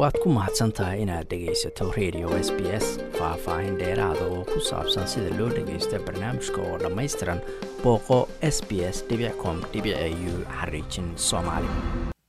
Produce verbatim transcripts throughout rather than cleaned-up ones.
waad ku mahadsan tahay inaad dhegaysato radio S B S. Faahfaahin dheeraada oo ku saabsan sida loo dhagaysto barnaamijka oo dhammaystiran booqo s b s dot com dot a u slash somali.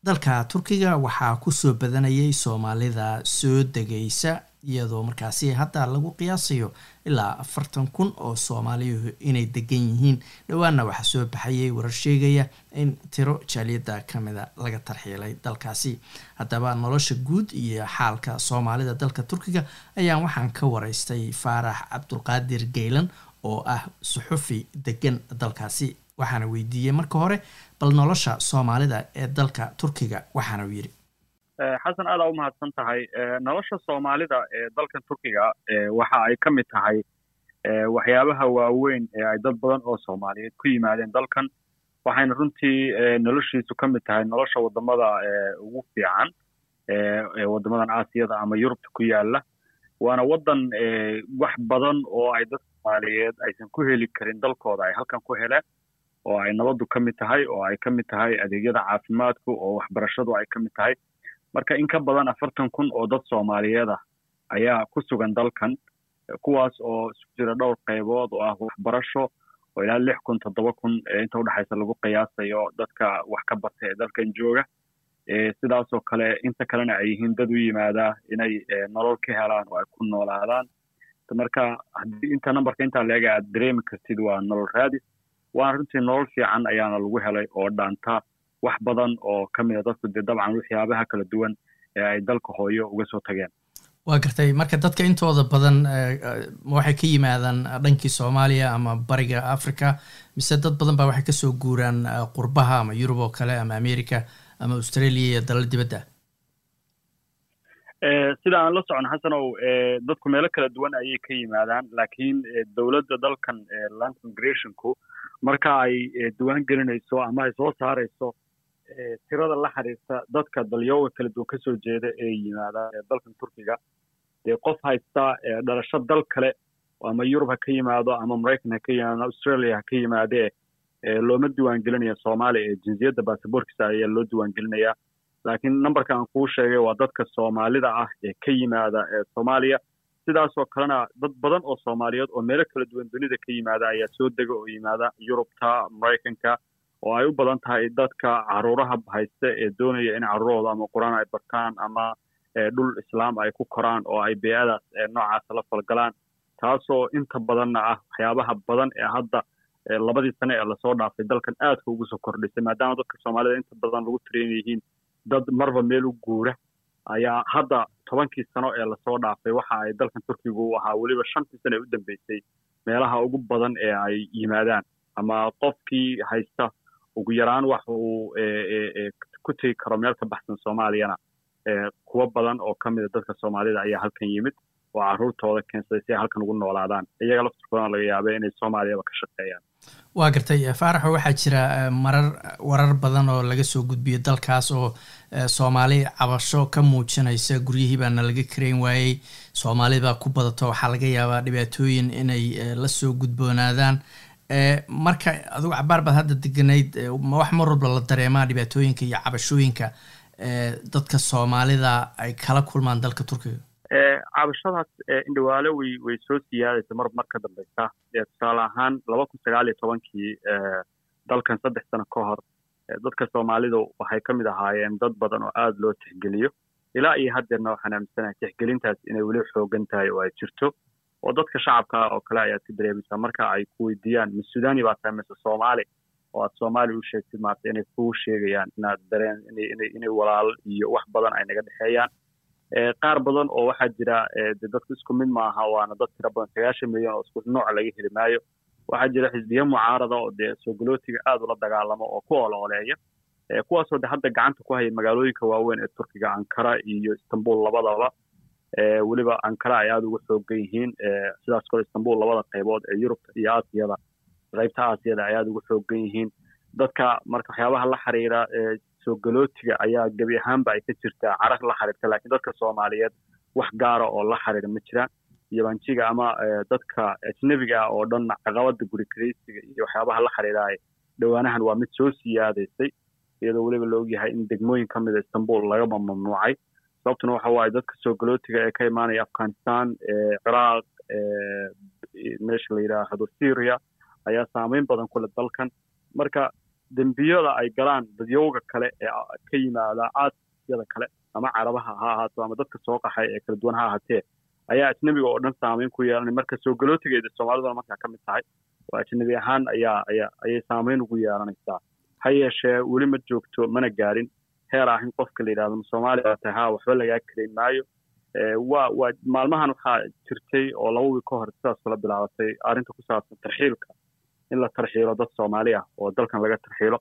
Dalka Turkiga waxaa ku soo badanayay Soomaalida soo degaysa iyadoo markaasi hadda lagu qiyaasayo ilaa afartan kun oo Soomaaliyu inay degan yihiin. Dhawaanna waxa soo baxayay warar sheegaya in tiro jaaliyada kamida laga tarxiilay dalkaasi. Haddaba nolosha guud iyo xaalka Soomaalida dalka Turkiga ayaan waxaan ka waraystay Faarax Abdulqaadir Geelan oo ah suxufi degan dalkaasi. Waxaan weydiiyay marka hore bal nolosha Soomaalida ee dalka Turkiga waxaan u yiri Xasan aad u mahadsan tahay. Nolosha Soomaalida ee dalka Turkiga waxa ay ka mid tahay waxyaabaha waaweyn ee ay dad badan oo Soomaaliyeed ku yimaadeen dalkan, waxayna runtii noloshiisu ka mid tahay nolosha wadamada ugu fiican ee wadamadan Aasiyada ama Yurubta ku yaala. Waana wadan wax badan oo ay dad Soomaaliyeed aysan ku heli karin dalkooda ay halkan ku heleen, oo ay nabadu ka mid tahay, oo ay ka mid tahay adeegyada caafimaadka, oo waxbarashadu ay ka mid tahay. Marka in ka badan afartan kun oo dad Soomaaliyeed ah ayaa ku sugan dalkan, kuwaas oo isugu jira dhowr qaybood oo ah waxbarasho oo ilaa lix kun ilaa todoba kun inta u dhaxaysa lagu qiyaasayo dadka wax ka bartay dalkan jooga. Sidaas oo kale inta kalena ay yihiin dad u yimaada inay nolol ka helaan oo ay ku noolaadaan. Marka inta numbarka inta laga aad dareemi kartid waa nolol raadis. Waan runtii nolol fiican ayaana lagu helay oo dhaanta wax badan oo ka mid ah dadka dabcan waxyaabaha kala duwan ee ay dalka hooyo uga soo tageen. Waa gartay marka dadka intooda badan waxay ka yimaadaan dhankii Soomaaliya ama bariga Afrika, mise dad badan baa waxay ka soo guuraan qurbaha ama Yurub oo kale ama America ama Australia iyo dalal dibadda. ee sida aan la socon Xasan oo dadku meelo kala duwan ayay ka yimaadaan, laakiin dawladda dalkan land migration-ku marka ay diwaan gelinayso ama ay soo saarayso tirada la xiriirta dadka dalyo kala duwan ka soo jeeda ee yimaada dalkan Turkiga, ee qof haysta dhalasho dal kale ama Yurub ka yimaado ama Mareykan ka yimaado Australia ka yimaado looma diwaan gelinayo Soomaaliya. Ee jinsiyadda baasaboorkiisa ayaa loo diwaan gelinayaa, laakiin numbarka aan ku sheegay waa dadka Soomaalida ah ee ka yimaada Soomaaliya. Sidaas oo kalena dad badan oo Soomaaliyeed oo meelo kala duwan dunida ka yimaada ayaa soo dega oo yimaada Yurubta, Mareykanka, oo ay u badan tahay dadka caruuraha haysta ee doonaya in carruurooda ama Qur'aan ay bartaan ama dhul islaam ay ku koraan oo ay beecadaas noocaas la falgalaan, taasoo inta badanna ah waxyaabaha badan ee hadda labadii sano ee la soo dhaafay dalkan aad ugu soo kordhisay, maadaama dadka Soomaalida inta badan lagu tireen yihiin dad marba meel u guura. Ayaa hadda tobankii sano ee la soo dhaafay waxa ay dalkan Turkigu waxa waliba shantii sano u dambeysay meelaha ugu badan ee ay yimaadaan, ama qofkii haysta ugu yaraan wax uu ku tagi karo meel ka baxsan Soomaaliyana. Kuwa badan oo ka mid ah dadka Soomaalida ayaa halkan yimid oo caruurtooda keensaday si halkan ugu noolaadaan, iyaga laftirkooda laga yaabay inay Soomaaliya ka shaqeeyaan. Waa gartay Faarax, waxaa jira marar warar badan oo laga soo gudbiyo dalkaas oo Soomaali cabasho ka muujinaysa, guriyihii baana laga kareyn waayay, Soomaalida ku badato, waxaa laga yaabaa dhibaatooyin inay la soo gudboonaadaan. Marka adigu cabaar baad hadda deganayd, wax mar walba la dareemaa dhibaatooyinka iyo cabashooyinka dadka Soomaalida ay kala kulmaan dalka Turkiga? ee cabashadaas in dhawaale way way soo siyaadaysa mar marka dambeysa. Tusaale ahaan laba kun iyo sagaal iyo toban ee dalkan saddex sano ka hor dadka Soomaalida waxay ka mid ahaayeen dad badan oo aad loo tixgeliyo. Ilaa iyo haddeerna waxaan aaminsanahay tixgelintaas inay weli xoogan tahay oo ay jirto, oo dadka shacabka oo kale ayaa ka dareemaysa marka ay ku weydiiyaan ma Suudaani baa tahay mise Soomaali, oo aad Soomaali u sheegtid maarta inay ku sheegayaan inaad dareen inay inay walaal iyo wax badan ay naga dhexeeyaan. ee qaar badan oo waxa jira dadku isku mid ma aha, waana dad tiro badan sagaashan milyan oo isku nooc laga heli maayo. Waxa jira xisbiyo mucaarada oo de soo galootiga aad ula dagaalamo oo ku ololeeya, ee kuwaas oo hadda gacanta ku haya magaalooyinka waaweyn ee Turkiga, Ankara iyo Istanbul labadaba. ee waliba Ankara ay aad ugu xoogan yihiin, ee sidaas kale Istanbul labada qaybood ee Yurubta iyo Aasiyada, qaybta Aasiyada ay aad ugu xoogan yihiin. dadka marka waxyaabaha la xiriira ee soo galootiga ayaa gabi ahaanba ay ka jirtaa caraq la xiriirta, laakiin dadka Soomaaliyeed wax gaar ah oo la xiriira ma jiraan. Yabaanjiga ama dadka ajnabiga oo dhan caqabada gurikariistiga iyo waxyaabaha la xiriiray dhawaanahan waa mid soo siyaadaysay, iyadoo waliba la og yahay in degmooyin ka mid ah Istanbul laga mamnuucay sababtuna waxa way dadka soo galootiga ee ka imaanaya Afghanistan ee Iraq ee meesha la yiraahdo Syria ayaa saameyn badan ku leh dalkan marka dambiyada ay galaan dadyoga kale ee ka yimaada aadyada kale ama carabaha ha ahaato ama dadka soo qaxay ee kala duwan ha ahaatee ayaa ajnabiga oo dhan saameyn ku yeelanay marka soo galootigeeda Soomaalidu marka ka mid tahay waa ajnabi ahaan ayaa ayaa saameyn ugu yeelanaysaa hay'ashee wali ma joogto mana gaarin heer ahin qofka la yiraahdo Soomaaliya taha waxba laga keenay maayo ee waa maalmahan waxa jirtay oo laba wiil ka hor saas la bilaabatay arinta ku saabsan tarxiilka in la tarxiilo dad Soomaaliya oo dalkan laga tarxiilo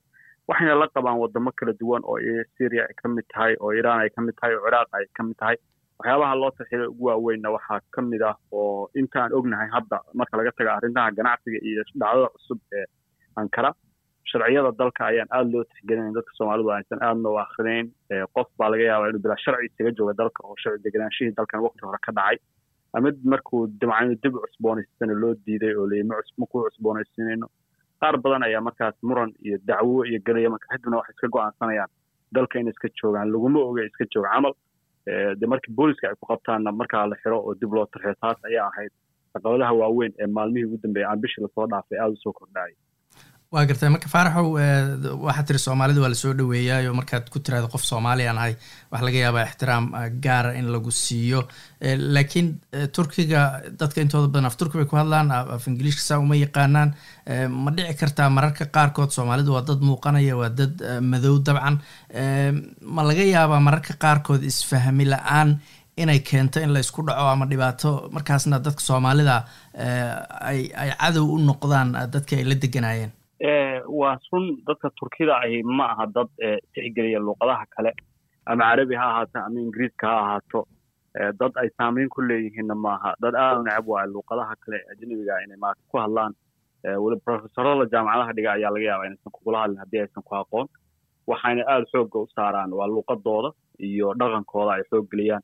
waxayna la qabaan wadamo kala duwan oo Syria ay ka mid tahay oo Iran ay ka mid tahay oo Iraq ay ka mid tahay waxyaabaha loo tarxiilo ugu waaweyn waxa ka mid ah oo intaan ognahay hadda marka laga tago arinta ganacsiga iyo dhacdada cusub ee Ankara sharciyada dalka ayaan aad loo tixgelin dadka Soomaalidu aysan aad noo akhriin qof baa laga yaabaa inuu bilaa sharci isaga jooga dalka oo sharci deganaanshihi dalkan waqti hore ka dhacay amid markuu dibacayno dib cusboonaysan loo diiday oo leeyma cusbo ku cusboonaysanayno qaar badan ayaa markaas muran iyo dacwo iyo galaya marka xidna wax iska go'aansanayaan dalka in iska joogaan laguma oga iska joog camal ee markii booliska ay ku qabtaan marka la xiro oo dib loo tarxiyo taas ayaa ahayd caqabadaha waaweyn ee maalmihii ugu dambeeyay aan bishii la soo dhaafay aad u soo kordhay waa gartay marka Faaraxow waxa tir Soomaalidu waa la soo dhaweeyay marka ku tiraado qof Soomaali ah yahay wax laga yaabaa ixtiraam gaar ah in lagu siiyo laakiin Turkiga dadka intooda badan af Turkiga ku hadlaan af Ingiriiska saama yaqaanaan ma dhici kartaa mararka qaar kood Soomaalidu waa dad muuqanaya waa dad madow dabcan ma laga yaabaa mararka qaar kood isfahmi la'aan inay keento in la isku dhaco ama dhibaato markaasna dadka Soomaalida ay ay cadow u noqdaan dadka ay la deganayeen ee waa sun dadka Turkida ay ma aha dad tixgeliya luqadaha kale ama Carabi ha ahaato ama Ingiriiska ha ahaato dad ay saameyn ku leeyihiin ma aha dad aan necab waa luqadaha kale ajnabiga inay ma ku hadlaan wala professorada jaamacadaha dhiga ayaa laga yaabaa inay ku kula hadlaan hadii aysan ku aqoon waxaana aad xoog u saaraan waa luqadooda iyo dhaqankooda ay soo galiyaan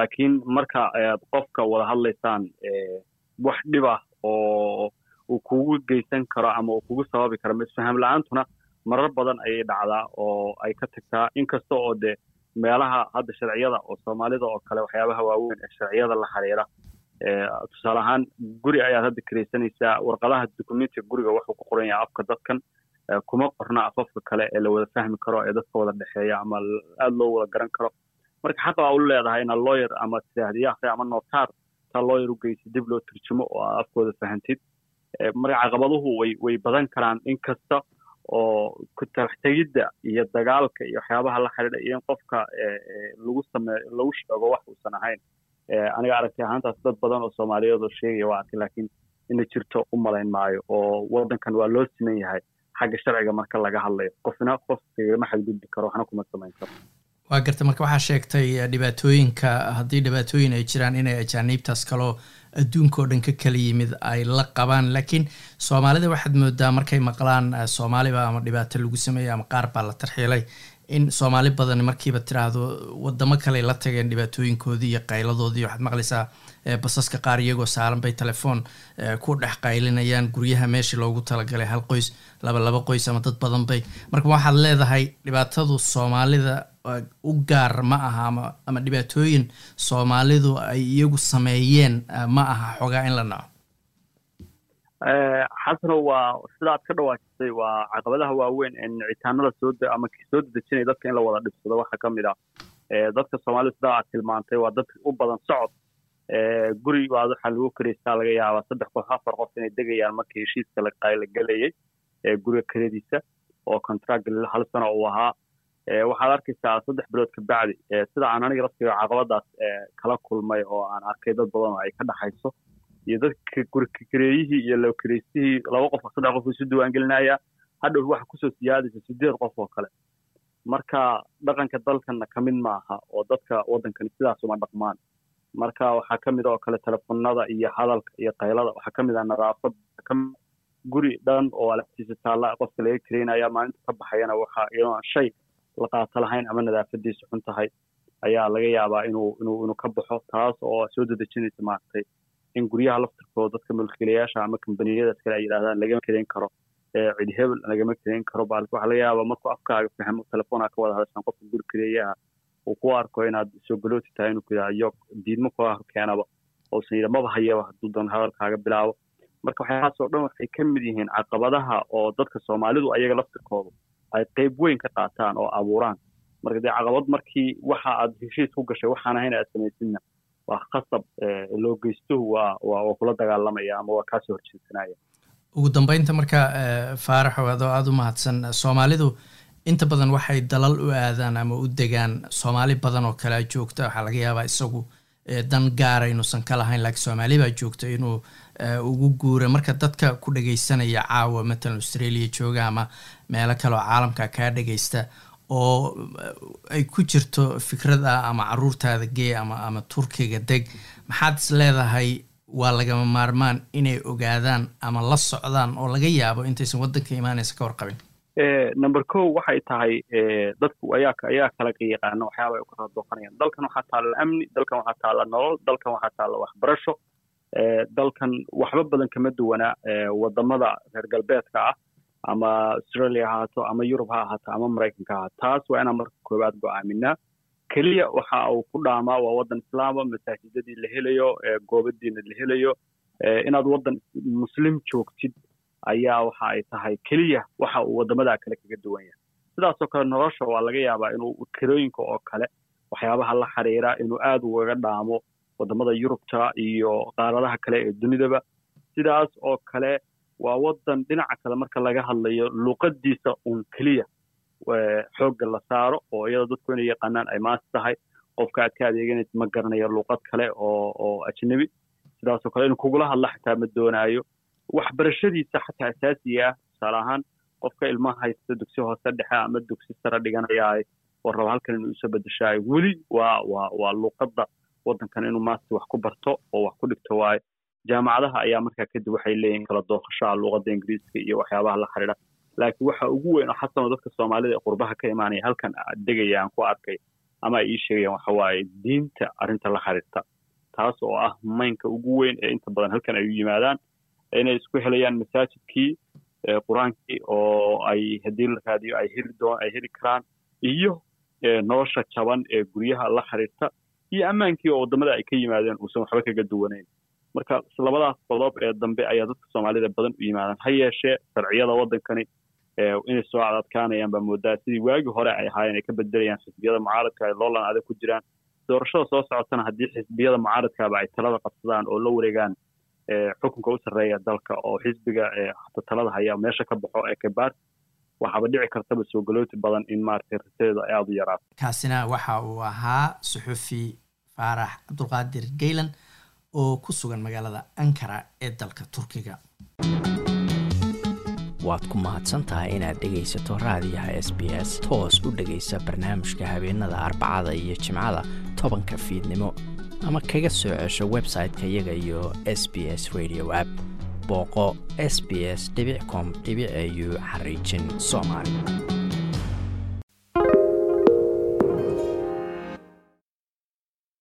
laakiin marka aad qofka wada hadlaysaan ee wax dhiba oo oo kugu geysan karo ama oo kugu sababi karo misfaham la'aantuna marar badan ay dhacdaa oo ay ka tagtaa inkasta oo de meelaha hadda sharciyada oo Soomaalida oo kale waxyaabaha waaweyn ee sharciyada la xariira ee tusaale ahaan guri ayaa hadda kireysanaysa warqadaha dukumeentiga guriga wuxuu ku qoran yahay afka dadkan kuma qorna afafka kale ee la wada fahmi karo ee dadka wada dhaxeeya ama aad loo wada garan karo marka xaq baa u leedahay in lawyer ama tiraahdiyaha ama notaar ta lawyer u geysi dib loo turjumo oo afkooda fahantid marka caqabaduhu way way badan karaan inkasta oo ku tarxtagida iyo dagaalka iyo waxyaabaha la xiriira in qofka lagu sameeyo lagu sheego wax uu san ahayn aniga aragtay ahaantaas dad badan oo Soomaaliyeed oo sheegay waa laakiin in jirto u malayn maayo oo wadankan waa loo siman yahay xagga sharciga marka laga hadlayo qofna qofka ma xadgudbi karo waxna kuma sameyn karo waa gartay marka waxa sheegtay dhibaatooyinka hadii dhibaatooyin ay jiraan inay ajnaabtaas kale adduunka dhanka kala yimid ay la qabaan laakiin Soomaalida waxaad moodaa markay maqlaan Soomaaliba ama dhibaato lagu sameeyay ama qaar baa la tarxiilay in Soomaali badan markiiba tiraahdo wadamo kale la tageen dhibaatooyinkoodii iyo qayladoodii waxaad maqlaysaa basaska qaar iyagoo saaran bay telefoon ku dhex qaylinayaan guryaha meeshii loogu talagalay hal qoys laba laba qoys ama dad badan bay marka waxaad leedahay dhibaatadu Soomaalida u gaar ma aha ama dhibaatooyin Soomaalidu ay iyagu sameeyeen ma aha xogaa in la naco ee xasro waa sidaad ka dhawaajisay waa caqabadaha waaweyn ee niciitaanada soo dad ama soo dadajinay dadka in la wada dhibsado waxa ka mid ah ee dadka Soomaalidu sidaa tilmaantay waa dad u badan socod ee guri waa waxa lagu kireysta laga yaabaa saddex qof afar qof inay degayaan markii heshiiska la qayl galay ee guriga kaleediisa oo contract la hal sano oo wahaa ee waxa arkaysaa saddex bilood ka bacdi sida aan aniga raftiga caqabadaas kala kulmay oo aan arkay dad badan ay ka dhaxayso iyo dadka guriga kireeyihii iyo loo kireeyay laba qof saddex qof isu diiwaan gelinaya hadda waxa ku soo siyaadaysa siddeed qof oo kale marka dhaqanka dalkan ka mid maaha oo dadka wadankan sidaas uma dhaqmaan marka waxa ka mid oo kale telefoonada iyo hadalka iyo qaylada waxa ka mid ah nadaafad guri dhan oo alaabtiisa taala qof kale kireeynaya maalinta ka baxayna waxa iyo shay la qaata lahayn ama nadaafadiisu xun tahay ayaa laga yaabaa inuu inuu inuu ka baxo taas oo soo dadajinaysa maartay in guriyaha laftirkooda dadka mulkiilayaasha ama kambaniyada kale ay yiraahdaan laga keenin karo ee cid hebel laga keenin karo bal waxa laga yaabaa markuu afkaaga fahmo telefoonka ka wada hadashan qofka guriga oo ku arko inaad soo galooti tahay inuu ku yahay diidmo ka keenaba oo siidamada hayaba hadduu dan hadalkaaga bilaabo marka waxaas oo dhan waxay ka mid yihiin caqabadaha oo dadka Soomaalidu ayaga laftirkooda ay qayb weyn ka qaataan oo abuuraan marka day caqabad markii waxa aad heshiis ku gashay waxaan ahayn aad sameysina waa qasab loo geysto waa waa kula dagaalamaya ama waa ka soo horjeedsanaya ugu dambeynta marka Faarax wado aad u mahadsan Soomaalidu inta badan waxay dalal u aadaan ama u degaan Soomaali badan oo kala joogta waxa laga yaabaa isagu dan gaar inuusan kala hayn laakiin Soomaali baa joogta inuu ugu guuro marka dadka ku dhageysanaya caawa matalan Australia jooga ama meelo kale oo caalamka ka dhageysta oo ay ku jirto fikrada ama caruurtaada gee ama ama Turkiga deg maxaad isleedahay waa lagama maarmaan inay ogaadaan ama la socdaan oo laga yaabo intaysan wadanka imaanaysa ka warqabin ee number two waxay tahay ee dadku ayaa ayaa kala qiiqaan waxyaabo ay ku soo doqonayaan dalkan waxa taala amni dalkan waxa taala nolol dalkan waxa taala waxbarasho ee dalkan waxba badan kama duwana ee wadamada reer galbeedka ah ama Australia haato ama Europe haato ama Mareykanka haato taas waa inaan marka koobaad go'aaminaa kaliya waxa uu ku dhaamaa waa wadan islaama masaajidadii la helayo ee goobadiina la helayo ee inaad wadan muslim joogtid ayaa waxa ay tahay kaliya waxa uu wadamada kale kaga duwan yahay sidaas oo kale nolosha waa laga yaabaa inuu kirooyinka oo kale waxyaabaha la xariira inuu aad uga dhaamo wadamada Yurubta iyo qaaradaha kale ee dunidaba sidaas oo kale waa wadan dhinaca kale marka laga hadlayo luqadiisa un kaliya xoog la saaro oo iyada dadku inay yaqaanaan ay maas tahay qofka aad ka adeeganid ma garanayo luqad kale oo oo ajnabi sidaas oo kale inuu kugu la hadlo xataa ma doonaayo waxbarashadiisa xataa asaasiya salahan qofka ilmaha haysta dugsi hoose dhexe ama dugsi sare dhiganayaa oo rabo halkan inuu soo badashay wali waa waa waa luqada wadankan inuu maasti wax ku barto oo wax ku dhigto waay jaamacadaha ayaa markaa kadib waxay leeyihiin kala doorasho luqada Ingiriiska iyo waxyaabaha la xiriira laakiin waxa ugu weyn oo xasan dadka Soomaalida ee qurbaha ka imaanay halkan degayaan ku arkay ama ay sheegayaan waxa waay diinta arinta la xiriirta taas oo ah maynka ugu weyn ee inta badan halkan ay u yimaadaan inay isku helayaan masaajidkii quraankii oo ay hadii la raadiyo ay heli doon ay heli karaan iyo nolosha jaban ee guryaha la xiriirta iyo ammaankii oo wadamada ay ka yimaadeen oo waxba kaga duwaneen marka labadaas qodob ee dambe ayaa dadka Soomaalida badan u yimaadaan ha yeeshee sharciyada wadankani ee inay soo adkaanayaan ba moodaa sidii waagi hore ay ahaayeen ay ka bedelayaan xisbiyada mucaaradka ay loolan adag ku jiraan doorashada soo socotana haddii xisbiyada mucaaradka ay talada qabsadaan oo la wareegaan ee xukunka u sareeya dalka oo xisbiga ee talada haya meesha ka baxo ee kabaar waxaba dhici karta soo galooti badan in maartay raseeda ay aad u yaraato kaasina waxa uu ahaa suxufi Faarax Abdulqaadir Geelan oo ku sugan magaalada Ankara ee dalka Turkiga waad ku mahadsantahay inaad dhegeysato raadiyaha S B S toos u dhegeysa barnaamijka habeenada Arbacada iyo Jimcada tobanka fiidnimo ama kaga soo cesho website-ka iyaga iyo S B S Radio app boqo s b s dot com dot a u xariijin Soomaali